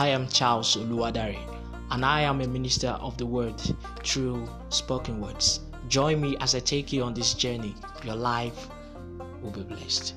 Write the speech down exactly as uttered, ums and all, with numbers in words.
I am Charles Oluwadari, and I am a minister of the word through spoken words. Join me as I take you on this journey. Your life will be blessed.